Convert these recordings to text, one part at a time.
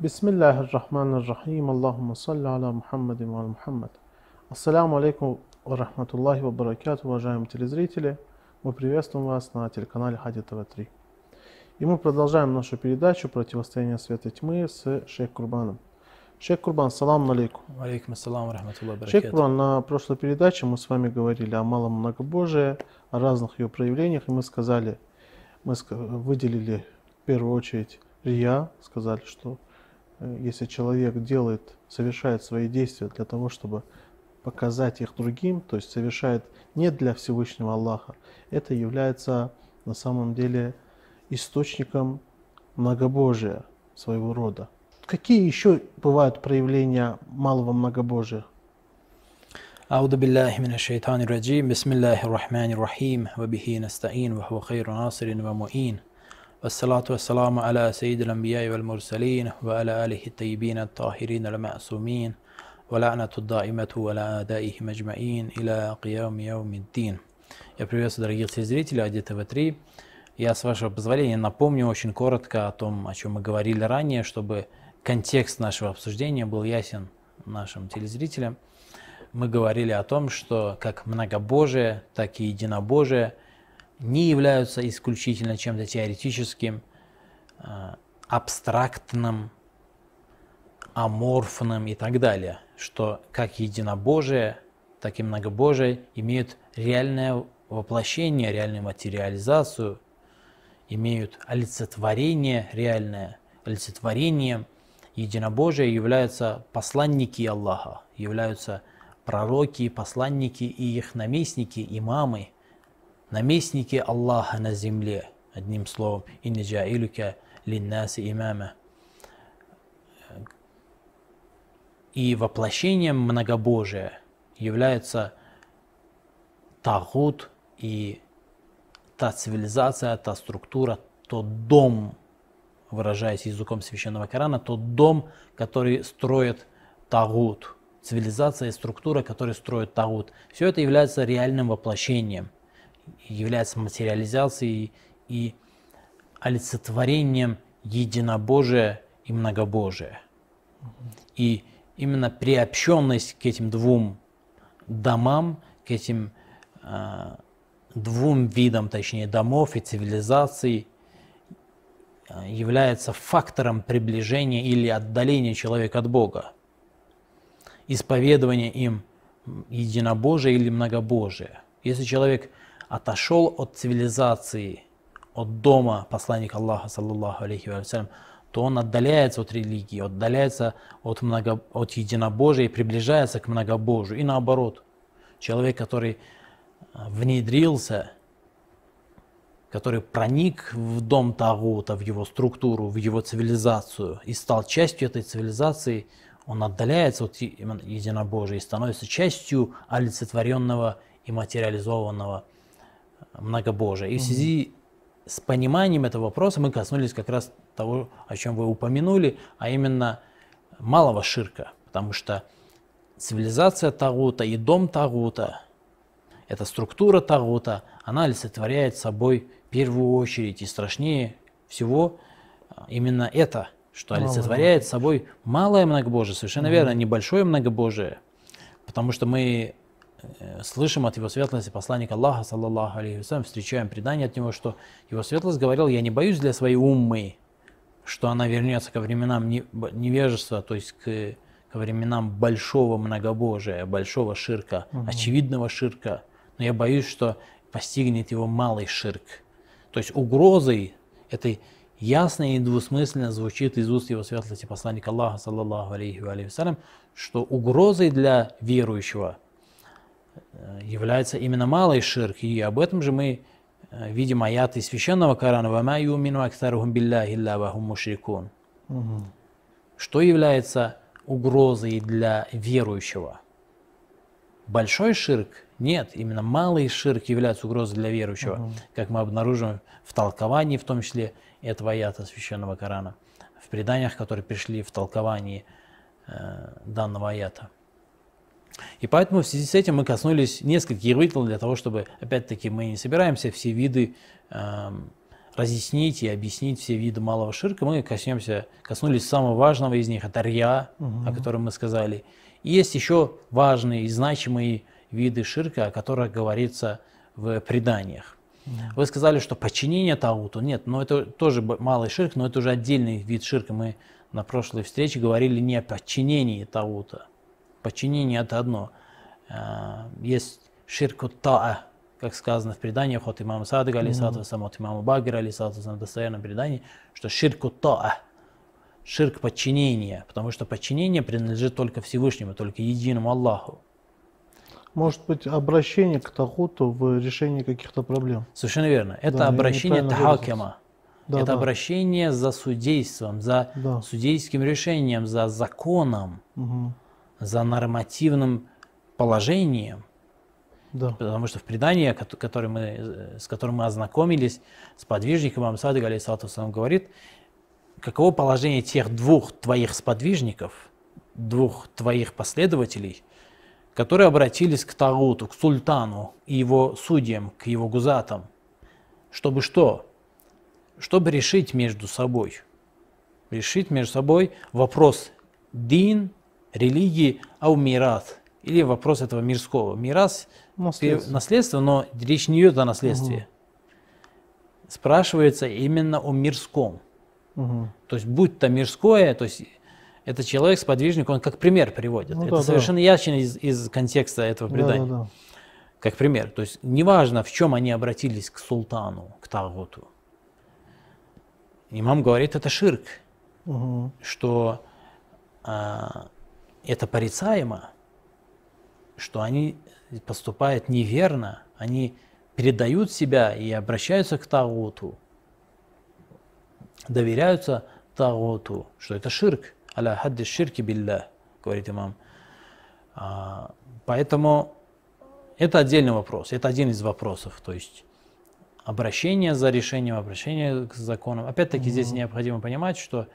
Бисмиллахи р-Рахмани р-Рахим. Аллахумма салли аля Мухаммад ва аля Мухаммад. Ассаламу алейкум ва рахматуллахи ва баракату, уважаемые телезрители. Мы приветствуем вас на телеканале Хадис ТВ 3. И мы продолжаем нашу передачу «Противостояние света и тьмы» с шейх Курбаном. Шейх Курбан, салам алейкум. Алейкум ассалам ва рахматуллахи ва баракату. Шейх Курбан, на прошлой передаче мы с вами говорили о малом многобожии, о разных ее проявлениях, и мы сказали, мы выделили в первую очередь рия, сказали, что если человек делает, совершает свои действия для того, чтобы показать их другим, то есть совершает не для Всевышнего Аллаха, это является на самом деле источником многобожия своего рода. Какие еще бывают проявления малого многобожия? أعوذ بالله من الشيطان الرجيم بسم الله الرحمن الرحيم وبه نستعين وهو خير ناصر ومؤين والصلاة والسلام على سيد الأنبياء والمرسلين وعلى آله الطيبين الطاهرين المعصومين ولعنة الدائمة على أعدائهم أجمعين إلى قيام يوم الدين. Я приветствую, дорогие телезрители Хадис ТВ3. Я, с вашего позволения, напомню очень коротко о том, о чем мы говорили ранее, чтобы контекст нашего обсуждения был ясен нашим телезрителям. Мы говорили о том, что как многобожие, так и единобожие не являются исключительно чем-то теоретическим, абстрактным, аморфным и так далее. Что как единобожие, так и многобожие имеют реальное воплощение, реальную материализацию, имеют олицетворение реальное, олицетворением единобожия являются посланники Аллаха, являются пророки, посланники и их наместники, имамы, наместники Аллаха на земле. Одним словом, «Инни джаилюка линнаси имама». И воплощением многобожия являются тагут и та цивилизация, та структура, тот дом, выражаясь языком священного Корана, тот дом, который строит тагут. Цивилизация и структура, которые строят тагут. Все это является реальным воплощением, является материализацией и олицетворением единобожия и многобожия. И именно приобщенность к этим двум домам, к этим двум видам, точнее, домов и цивилизаций, является фактором приближения или отдаления человека от Бога. Исповедование им единобожия или многобожия. Если человек отошел от цивилизации, от дома посланника Аллаха, саллаллаху алейхи ва саллям, то он отдаляется от религии, отдаляется от единобожия и приближается к многобожию. И наоборот, человек, который внедрился, который проник в дом тагута, в его структуру, в его цивилизацию и стал частью этой цивилизации, он отдаляется от единобожия и становится частью олицетворенного и материализованного многобожия. И в связи с пониманием этого вопроса мы коснулись как раз того, о чем вы упомянули, а именно малого ширка. Потому что цивилизация тагута и дом тагута, эта структура тагута, она олицетворяет собой в первую очередь и страшнее всего именно это, что олицетворяет собой малое многобожие, совершенно верно, небольшое многобожие, потому что мы слышим от его светлости посланника Аллаха, саллаллаху алейхи ва саллям, встречаем предание от него, что его светлость говорил: я не боюсь для своей уммы, что она вернется ко временам невежества, то есть ко временам большого многобожия, большого ширка, очевидного ширка, но я боюсь, что постигнет его малый ширк. То есть угрозой этой ясно и двусмысленно звучит из уст его светлости посланника Аллаха, саллаллаху алейхи ва саллям, что угрозой для верующего является именно малый ширк. И об этом же мы видим аяты из священного Корана. Что является угрозой для верующего? Большой ширк? Нет, именно малый ширк является угрозой для верующего, как мы обнаружим в толковании, в том числе этого аята священного Корана, в преданиях, которые пришли в толковании данного аята. И поэтому в связи с этим мы коснулись нескольких выкладок для того, чтобы, опять-таки, мы не собираемся все виды разъяснить и объяснить все виды малого ширка, мы коснулись самого важного из них, это рья, о котором мы сказали. И есть еще важные и значимые виды ширка, о которых говорится в преданиях. Вы сказали, что подчинение тауту. Нет, но это тоже малый ширк, но это уже отдельный вид ширка. Мы на прошлой встрече говорили не о подчинении таута. Подчинение – это одно. Есть ширку таа, как сказано в преданиях от имама Садыга, от имама Багира, в достоверном предании, что ширку таа, ширк подчинения, потому что подчинение принадлежит только Всевышнему, только единому Аллаху. Может быть, обращение к тахуту в решении каких-то проблем. Совершенно верно. Это да, обращение тахакема. Да, это обращение за судейством, за судейским решением, за законом, за нормативным положением. Да. Потому что в предании, с которым мы ознакомились, с подвижником имам Садыг, алейхиссалату вассалам, говорит, каково положение тех двух твоих сподвижников, двух твоих последователей, которые обратились к тагуту, к султану и его судьям, к его гузатам, чтобы что? Чтобы решить между собой. Решить между собой вопрос дин, религии, аумират, или вопрос этого мирского. Мирас – наследство, но речь не идет о наследстве. Спрашивается именно о мирском. То есть, будь то мирское, то есть, это человек, сподвижник, он как пример приводит. Ну, это совершенно ясно из контекста этого предания. Как пример. То есть, неважно, в чем они обратились к султану, к тагуту. Имам говорит, это ширк, что это порицаемо, что они поступают неверно, они передают себя и обращаются к тагуту, доверяются тагуту, что это ширк. «Аля хадди ширки билля», говорит имам. Поэтому это отдельный вопрос, это один из вопросов, то есть обращение за решением, обращение к законам. Опять-таки здесь необходимо понимать, что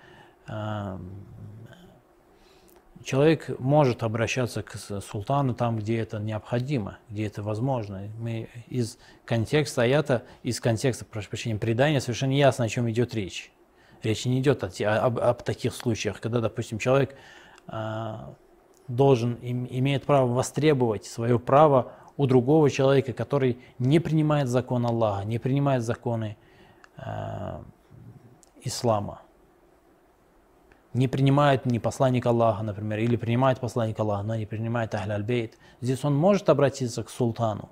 человек может обращаться к султану там, где это необходимо, где это возможно. Мы из контекста аята, из контекста, прошу прощения, предания совершенно ясно, о чем идет речь. Речь не идет об таких случаях, когда, допустим, человек имеет право востребовать свое право у другого человека, который не принимает закон Аллаха, не принимает законы ислама. Не принимает не посланник Аллаха, например, или принимает посланник Аллаха, но не принимает Ахль-аль-Бейт. Здесь он может обратиться к султану,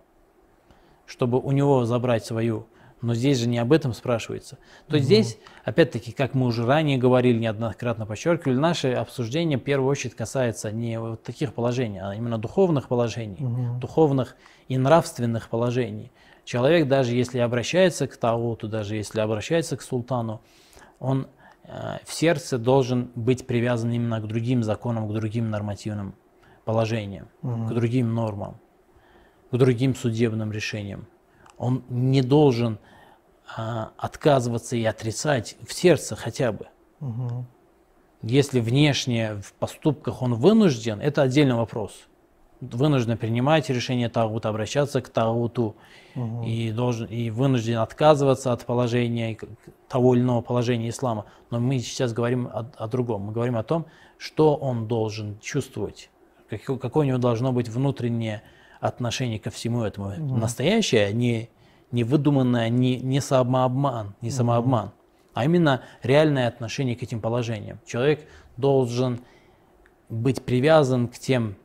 чтобы у него забрать свою. Но здесь же не об этом спрашивается. То есть здесь, опять-таки, как мы уже ранее говорили, неоднократно подчеркивали, наше обсуждение в первую очередь касается не вот таких положений, а именно духовных положений, духовных и нравственных положений. Человек, даже если обращается к тауту, даже если обращается к султану, он в сердце должен быть привязан именно к другим законам, к другим нормативным положениям, к другим нормам, к другим судебным решениям. Он не должен отказываться и отрицать в сердце хотя бы. Если внешне в поступках он вынужден, это отдельный вопрос. Вынужден принимать решение тагута, обращаться к тагуту и вынужден отказываться от положения, того или иного положения ислама. Но мы сейчас говорим о другом. Мы говорим о том, что он должен чувствовать, какое у него должно быть внутреннее отношение ко всему этому. Настоящее, не выдуманное, не самообман, а именно реальное отношение к этим положениям. Человек должен быть привязан к тем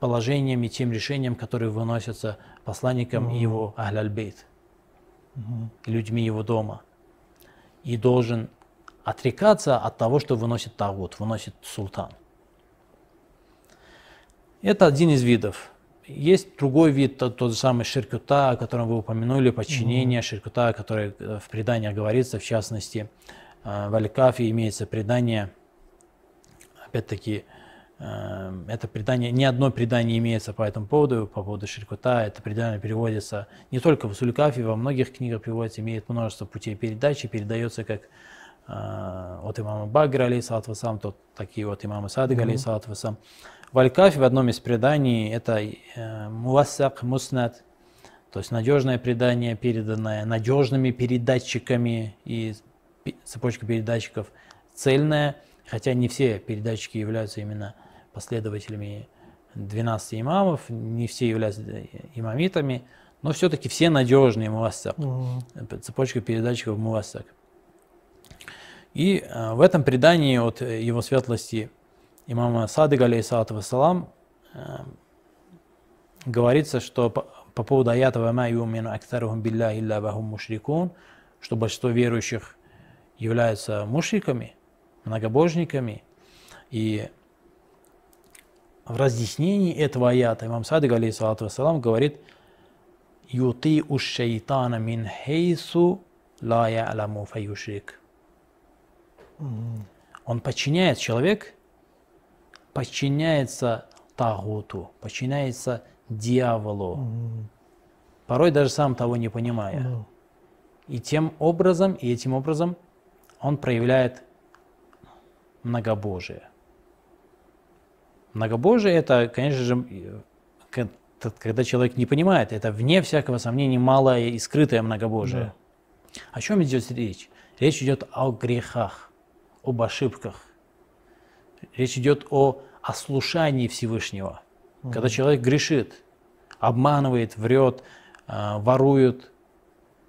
положениям и тем решениям, которые выносятся посланником и его Ахль-аль-Бейт, людьми его дома. И должен отрекаться от того, что выносит тагут, выносит султан. Это один из видов. Есть другой вид, тот же самый ширкута, о котором вы упомянули, подчинение ширкута, которое в преданиях говорится, в частности, в Аль-Кафи имеется предание, опять-таки, это предание, ни одно предание имеется по поводу ширкута, это предание переводится не только в Аль-Кафи, во многих книгах переводится, имеет множество путей передачи, передается как от имама Багира, алейхиссалату вассалам, так и от имама Садыга, алейхиссалату вассалам. В Аль-Кафи в одном из преданий это муассак муснат, То есть надежное предание, переданное надежными передатчиками и цепочка передатчиков цельная, хотя не все передатчики являются именно последователями 12 имамов, не все являются имамитами, но все-таки все надежные муассак, цепочка передатчиков муассак. И в этом предании от его светлости имама Садыга, алейхиссалату вассалам, говорится, что по поводу аята «Вама юмину актарухум билляхи илля вахум мушрикун», что большинство верующих являются мушриками, многобожниками. И в разъяснении этого аята имам Садыг, алейхиссалату вассалам, говорит «Юти уш шайтана мин хейсу ла я'ламу фаюшрик». Он подчиняет, человек подчиняется тагуту, подчиняется дьяволу, порой даже сам того не понимая. И тем образом, и этим образом он проявляет многобожие. Многобожие – это, конечно же, когда человек не понимает, это, вне всякого сомнения, малое и скрытое многобожие. О чем идет речь? Речь идет о грехах, об ошибках. Речь идет о ослушании Всевышнего. Когда человек грешит, обманывает, врет, ворует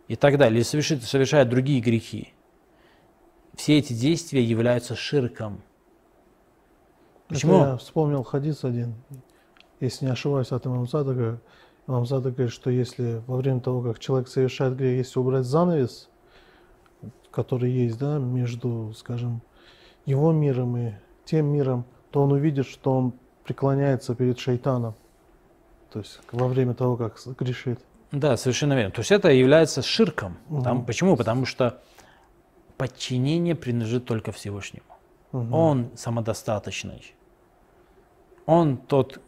и так далее, или совершает другие грехи, все эти действия являются ширком. Почему? Это я вспомнил хадис один, если не ошибаюсь, от имама Садыга. Имам Садыг говорит, что если во время того, как человек совершает грех, если убрать занавес, который есть, да, между, скажем, его миром и тем миром, то он увидит, что он преклоняется перед шайтаном, то есть во время того, как грешит. Да, совершенно верно. То есть это является ширком. Почему? Потому что подчинение принадлежит только Всевышнему. Он самодостаточный. Он тот,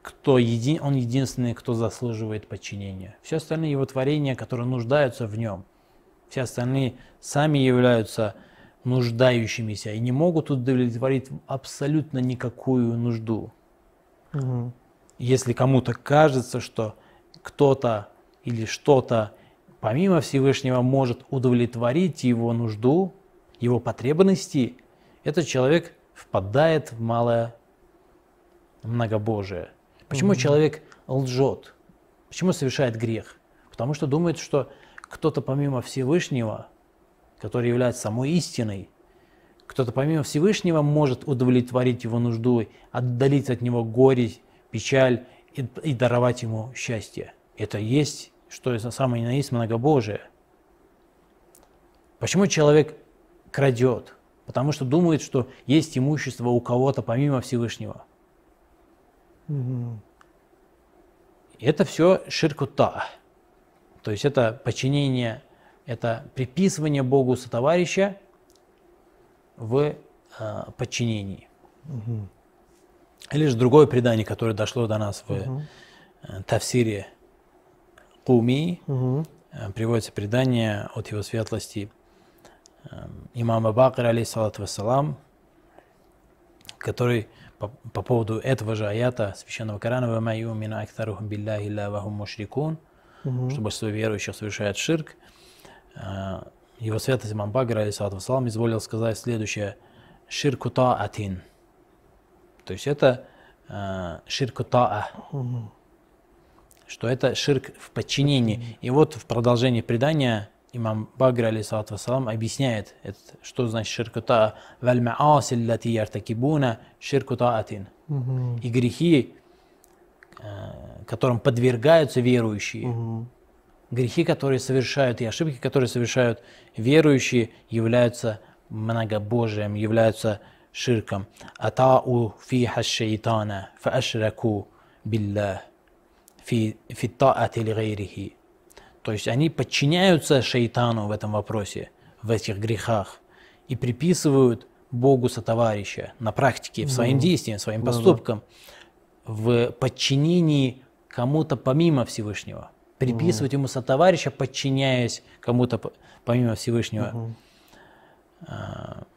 кто он единственный, кто заслуживает подчинения. Все остальные его творения, которые нуждаются в нем, все остальные сами являются нуждающимися и не могут удовлетворить абсолютно никакую нужду. Если кому-то кажется, что кто-то или что-то помимо Всевышнего может удовлетворить его нужду, его потребности, этот человек впадает в малое многобожие. Почему человек лжет? Почему совершает грех? Потому что думает, что кто-то помимо Всевышнего, который является самой истиной, кто-то помимо Всевышнего может удовлетворить его нужду, отдалить от него горе, печаль и даровать ему счастье. Это есть, что самое не есть, многобожие. Почему человек крадет? Потому что думает, что есть имущество у кого-то помимо Всевышнего. Это все ширкута. То есть это подчинение, это приписывание Богу сотоварища в подчинении. Или же другое предание, которое дошло до нас в тафсире Куми, приводится предание от его светлости имама Бакира, алейхиссалату вассалам, который по поводу этого же аята священного Корана «Вама юмина актарухум билляхи илля вахум мушрикун», что большинство верующих совершает ширк, его святость имам Бакир, алейхиссалату вассалам, изволил сказать следующее: «Ширку таатин». То есть это ширку таа, что это ширк в подчинении. И вот в продолжении предания имам Бакир, алейхиссалату вассалам, объясняет, что значит ширку таа. И грехи, которым подвергаются верующие, грехи, которые совершают, и ошибки, которые совершают верующие, являются многобожием, являются ширком. «Атау фиха шайтана фаашраку билля фиттаати лигайрихи». То есть они подчиняются шайтану в этом вопросе, в этих грехах, и приписывают Богу сотоварища на практике, в своим действиям, своим поступкам, в подчинении кому-то помимо Всевышнего. Приписывать ему сотоварища, подчиняясь кому-то помимо Всевышнего. То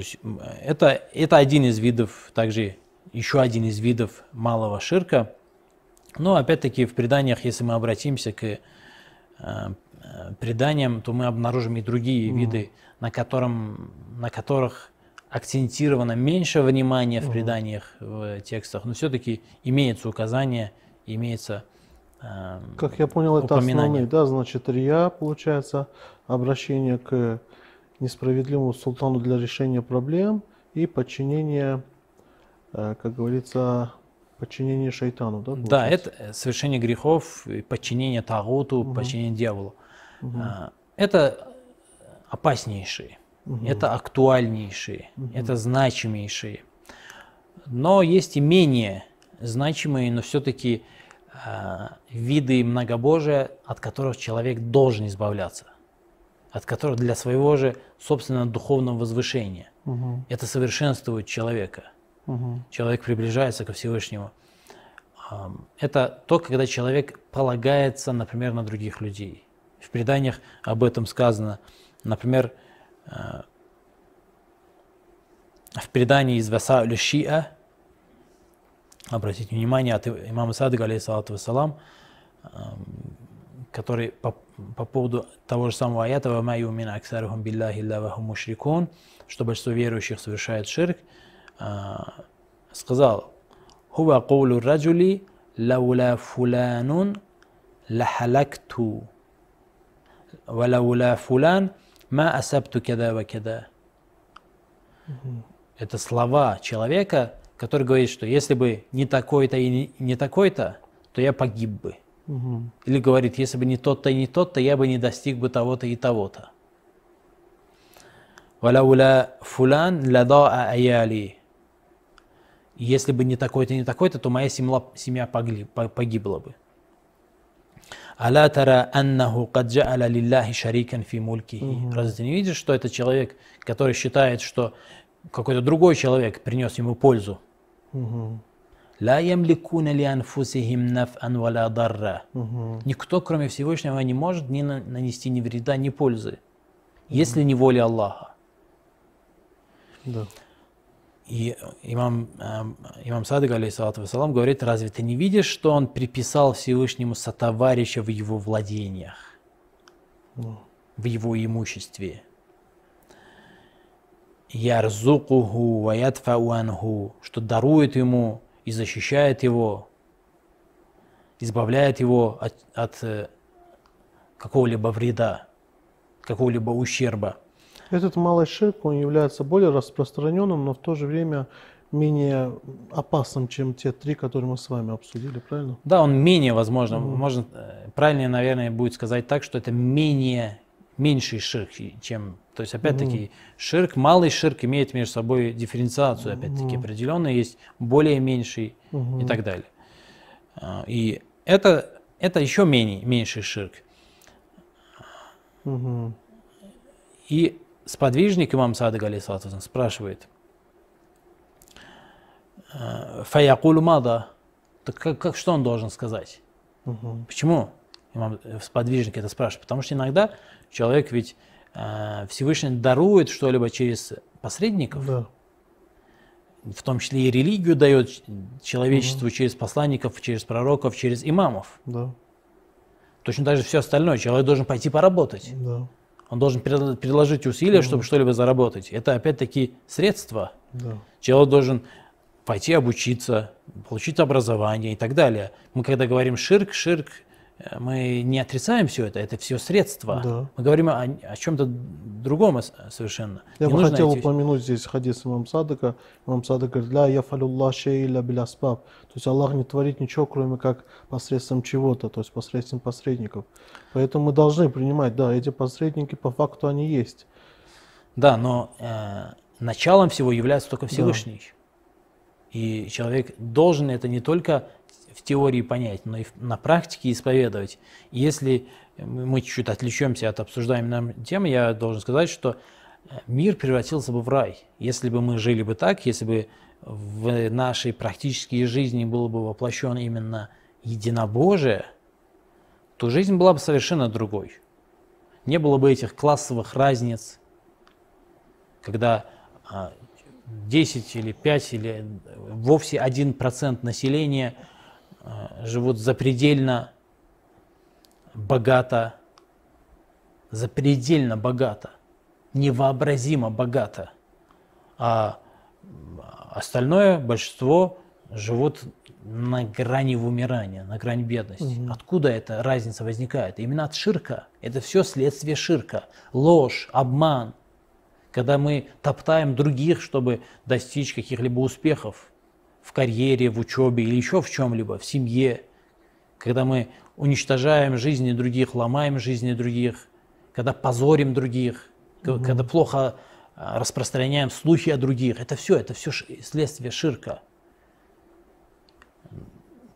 есть это один из видов, также еще один из видов малого ширка, Но опять-таки в преданиях, если мы обратимся к преданиям, то мы обнаружим и другие виды, на которых акцентировано меньше внимания в преданиях, в текстах, но все-таки имеется указание, имеется упоминание. Как я понял, это основные, да, значит, рия, получается, обращение к несправедливому султану для решения проблем и подчинение, как говорится, подчинение шайтану, да? Получается? Да, это совершение грехов, подчинение тагуту, подчинение дьяволу. Это опаснейшие, это актуальнейшие, это значимейшие. Но есть и менее значимые, но все-таки виды многобожия, от которых человек должен избавляться, от которых для своего же собственного духовного возвышения. Это совершенствует человека. Человек приближается ко Всевышнему. Это то, когда человек полагается, например, на других людей. В преданиях об этом сказано. Например, в предании из Васа алюшиа, обратите внимание, от имама Садыга, алейхиссалату вассалам, который по поводу того же самого аята, что большинство верующих совершает ширк, сказал: «Хуа каулу раджули лаула фуланун лахалакту, ва лаула фулан ма асапту кеда ва кеда». Это слова человека, который говорит, что если бы не такой-то и не такой-то, то я погиб бы. Или говорит, если бы не тот-то и не тот-то, я бы не достиг бы того-то и того-то. «Ва лаула фулан ладаа аяли». Если бы не такой-то, не такой-то, то моя семья погибла бы. «Аля тара аннаху кад жа'аля лиллахи шарикан фи мулькихи». Разве ты не видишь, что это человек, который считает, что какой-то другой человек принес ему пользу? «Ла ямликуна ли анфусихим наф'ан ва ла дарра». Никто, кроме Всевышнего, не может ни нанести ни вреда, ни пользы, если не воля Аллаха. Да. И имам Садыг, алейхиссалату вассалам, говорит: разве ты не видишь, что он приписал Всевышнему сотоварища в его владениях, в его имуществе? Ярзукуху ваятфау анху, что дарует ему и защищает его, избавляет его от какого-либо вреда, какого-либо ущерба. Этот малый ширк, он является более распространенным, но в то же время менее опасным, чем те три, которые мы с вами обсудили, правильно? Да, он менее, возможно, можно, правильнее, наверное, будет сказать так, что это меньший ширк, чем, то есть, опять-таки, ширк, малый ширк имеет между собой дифференциацию, опять-таки, определенную, есть более меньший и так далее. И это еще меньший ширк. И сподвижник имам Садыг, алейхиссалату вассалам, спрашивает: «Фаякулу мада», что он должен сказать? Почему сподвижник это спрашивает? Потому что иногда человек ведь Всевышний дарует что-либо через посредников, в том числе и религию дает человечеству через посланников, через пророков, через имамов. Точно так же все остальное. Человек должен пойти поработать. Он должен приложить усилия, чтобы что-либо заработать. Это опять-таки средства. Человек должен пойти обучиться, получить образование и так далее. Мы когда говорим «ширк», мы не отрицаем все это все средства. Мы говорим о чем-то другом совершенно. Я бы хотел упомянуть здесь хадис имам Садыка. Имам Садык говорит: «Ля яфалюллах шейля билясбаб». То есть Аллах не творит ничего, кроме как посредством чего-то, то есть посредством посредников. Поэтому мы должны принимать, да, эти посредники по факту они есть. Да, но началом всего является только Всевышний. И человек должен это не только в теории понять, но и на практике исповедовать. Если мы чуть-чуть отвлечемся от обсуждаемой нам темы, я должен сказать, что мир превратился бы в рай, если бы мы жили бы так, если бы в нашей практической жизни было бы воплощено именно единобожие, то жизнь была бы совершенно другой. Не было бы этих классовых разниц, когда 10 или 5 или вовсе 1% населения живут запредельно богато, невообразимо богато, а остальное большинство живут на грани вымирания, на грани бедности. Откуда эта разница возникает? Именно от ширка. Это все следствие ширка. Ложь, обман. Когда мы топтаем других, чтобы достичь каких-либо успехов в карьере, в учебе или еще в чем-либо, в семье. Когда мы уничтожаем жизни других, ломаем жизни других, когда позорим других, когда плохо распространяем слухи о других. Это все следствие ширка.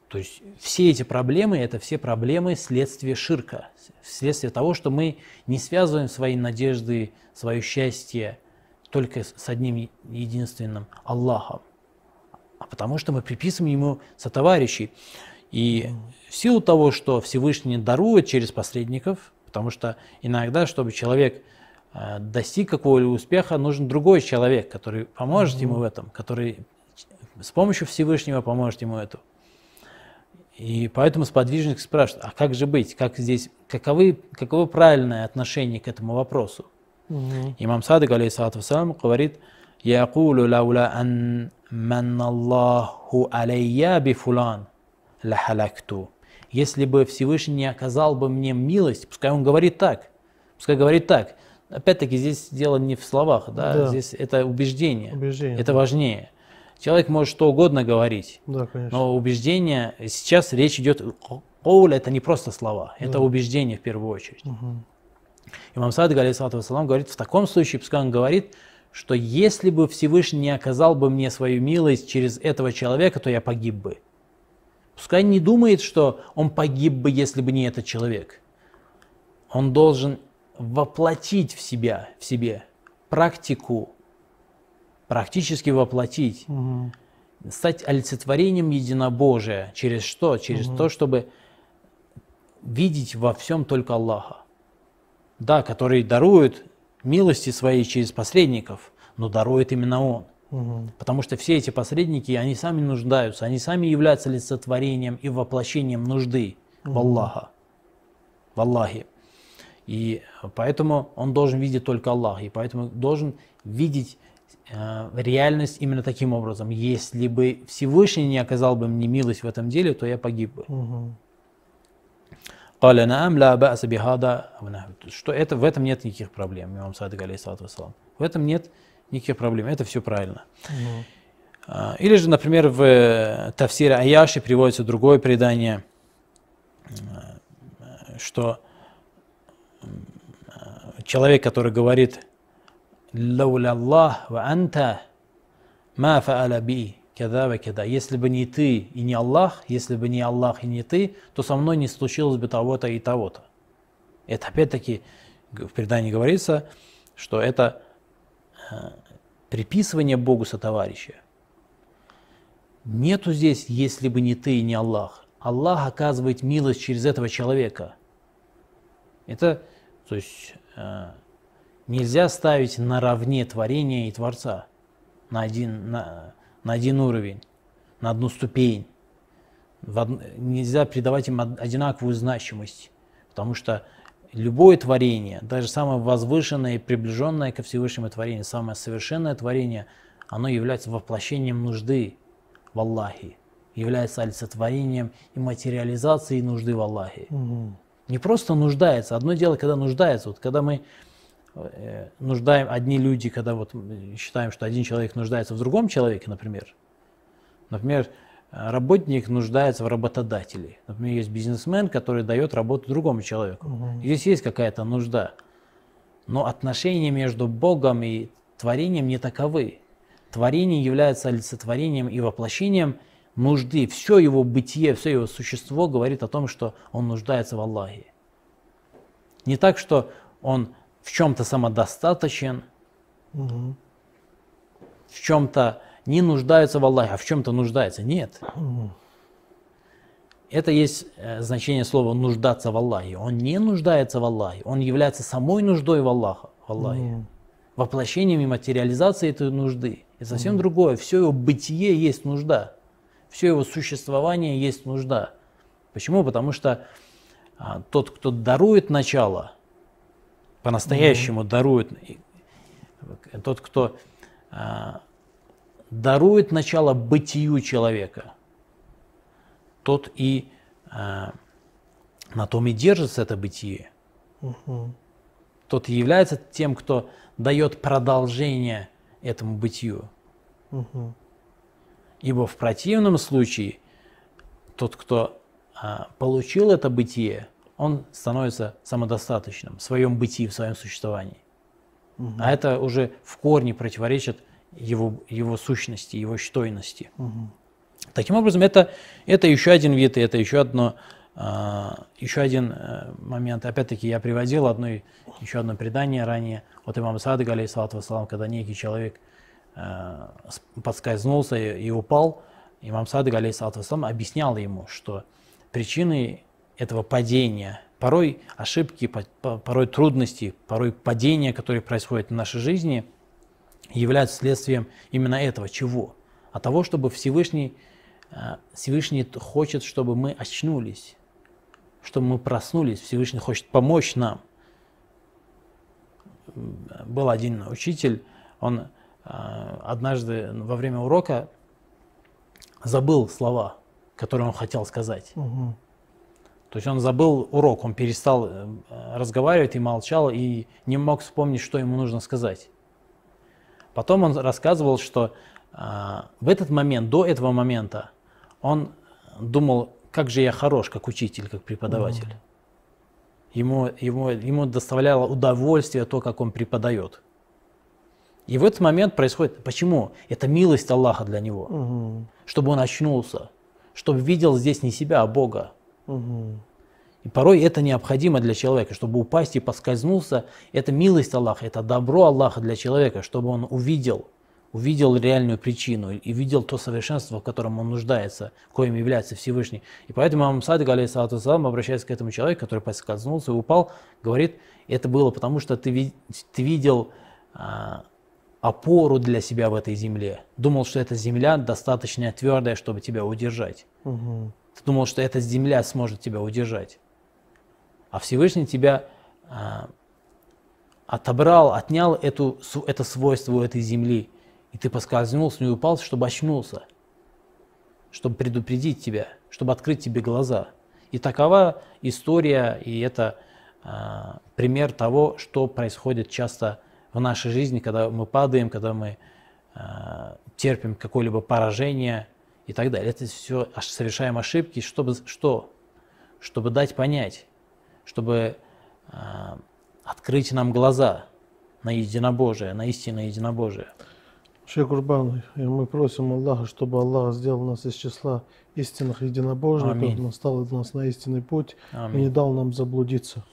То есть все эти проблемы, это все проблемы следствия ширка, следствие того, что мы не связываем свои надежды, свое счастье только с одним единственным Аллахом, а потому что мы приписываем ему сотоварищей. И в силу того, что Всевышний дарует через посредников, потому что иногда, чтобы человек достиг какого-либо успеха, нужен другой человек, который поможет ему в этом, который с помощью Всевышнего поможет ему этому. И поэтому сподвижник спрашивает, а как же быть, как здесь, каково правильное отношение к этому вопросу? Имам Садык, алейхиссалату вассалам, говорит, «Я'кулу лаула ан манналлаху алейя бифулан ла халякту». Если бы Всевышний не оказал бы мне милость, пускай он говорит так, Опять-таки здесь дело не в словах, да? Здесь это убеждение, это важнее. Человек может что угодно говорить, но убеждение, сейчас речь идет, коуля это не просто слова, это убеждение в первую очередь. Имам Садык, алейхиссалату вассалам, говорит, в таком случае, пускай он говорит, что если бы Всевышний не оказал бы мне свою милость через этого человека, то я погиб бы. Пускай не думает, что он погиб бы, если бы не этот человек. Он должен воплотить в себе практику, практически воплотить, стать олицетворением единобожия. Через что? Через то, чтобы видеть во всем только Аллаха, да, который дарует милости свои через посредников, но дарует именно Он. Потому что все эти посредники, они сами нуждаются, они сами являются олицетворением и воплощением нужды в Аллаха, в Аллахе. И поэтому он должен видеть только Аллаха, и поэтому должен видеть реальность именно таким образом. Если бы Всевышний не оказал бы мне милость в этом деле, то я погиб бы. Что это, в этом нет никаких проблем. Имам Садык, алейхиссалату вассалам. В этом нет никаких проблем. Это все правильно. Или же, например, в тафсире Аяши приводится другое предание, что человек, который говорит «Если бы не ты и не Аллах, если бы не Аллах и не ты, то со мной не случилось бы того-то и того-то». Это опять-таки в предании говорится, что это приписывание Богу сотоварища. Нету здесь «если бы не ты и не Аллах». Аллах оказывает милость через этого человека. Это, то есть, нельзя ставить наравне творение и Творца на один уровень, на одну ступень. Нельзя придавать им одинаковую значимость, потому что любое творение, даже самое возвышенное и приближенное ко Всевышнему творение, самое совершенное творение, оно является воплощением нужды в Аллахе, является олицетворением и материализацией нужды в Аллахе. Не просто нуждается. Одно дело, когда нуждается, вот когда мы нуждаем одни люди, когда вот считаем, что один человек нуждается в другом человеке, например. Например, работник нуждается в работодателе. Например, есть бизнесмен, который дает работу другому человеку. Здесь есть какая-то нужда. Но отношения между Богом и творением не таковы. Творение является олицетворением и воплощением нужды. Все его бытие, все его существо говорит о том, что он нуждается в Аллахе. Не так, что он в чем-то самодостаточен, в чем-то не нуждается в Аллахе, а в чем-то нуждается. Нет. Это есть значение слова «нуждаться в Аллахе». Он не нуждается в Аллахе, он является самой нуждой в Аллахе, воплощением и материализацией этой нужды. Это совсем другое. Все его бытие есть нужда. все его существование есть нужда. Почему? Потому что тот, кто дарует начало, по-настоящему дарует, тот, кто дарует начало бытию человека, тот и на том и держится это бытие. Тот и является тем, кто дает продолжение этому бытию. Ибо в противном случае тот, кто получил это бытие, он становится самодостаточным в своем бытии, в своем существовании. А это уже в корне противоречит его сущности, его стойности. Таким образом, это еще один вид, это еще один момент. Опять-таки, я приводил еще одно предание ранее от имама Садыка, алейхиссалату вассалам, когда некий человек подскользнулся и упал. Имам Садык, алейхиссалату вассалам, объяснял ему, что причиной этого падения, порой ошибки, порой трудности, порой падения, которые происходят в нашей жизни, являются следствием именно этого. Чего? От того, чтобы Всевышний хочет, чтобы мы очнулись, чтобы мы проснулись. Всевышний хочет помочь нам. Был один учитель, он однажды во время урока забыл слова, которые он хотел сказать. То есть он забыл урок, он перестал разговаривать и молчал, и не мог вспомнить, что ему нужно сказать. Потом он рассказывал, что в этот момент, до этого момента, он думал, как же я хорош, как учитель, как преподаватель. Ему доставляло удовольствие то, как он преподает. И в этот момент происходит... Почему? Это милость Аллаха для него. Чтобы он очнулся, чтобы видел здесь не себя, а Бога. И порой это необходимо для человека, чтобы упасть и поскользнуться. Это милость Аллаха, это добро Аллаха для человека, чтобы он увидел реальную причину и видел то совершенство, в котором он нуждается, коим является Всевышний. И поэтому имам Садик, алейхиссалату вассалам, обращаясь к этому человеку, который поскользнулся и упал, говорит, это было потому, что ты видел опору для себя в этой земле. Думал, что эта земля достаточно твердая, чтобы тебя удержать. Ты думал, что эта земля сможет тебя удержать. А Всевышний тебя отобрал, отнял это свойство у этой земли. И ты поскользнулся и упал, чтобы очнулся, чтобы предупредить тебя, чтобы открыть тебе глаза. И такова история, и это пример того, что происходит часто в нашей жизни, когда мы падаем, когда мы терпим какое-либо поражение и так далее. Это все совершаем ошибки, чтобы дать понять, чтобы открыть нам глаза на единобожие, на истинное единобожие. Шейх Курбан, мы просим Аллаха, чтобы Аллах сделал нас из числа истинных единобожников, наставил нас на истинный путь и не дал нам заблудиться.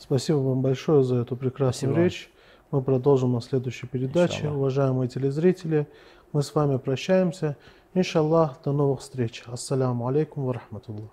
Спасибо вам большое за эту прекрасную речь. Мы продолжим на следующей передаче. Иншаллах. Уважаемые телезрители, мы с вами прощаемся. Иншаллах, до новых встреч. Ассаляму алейкум ва рахматуллах.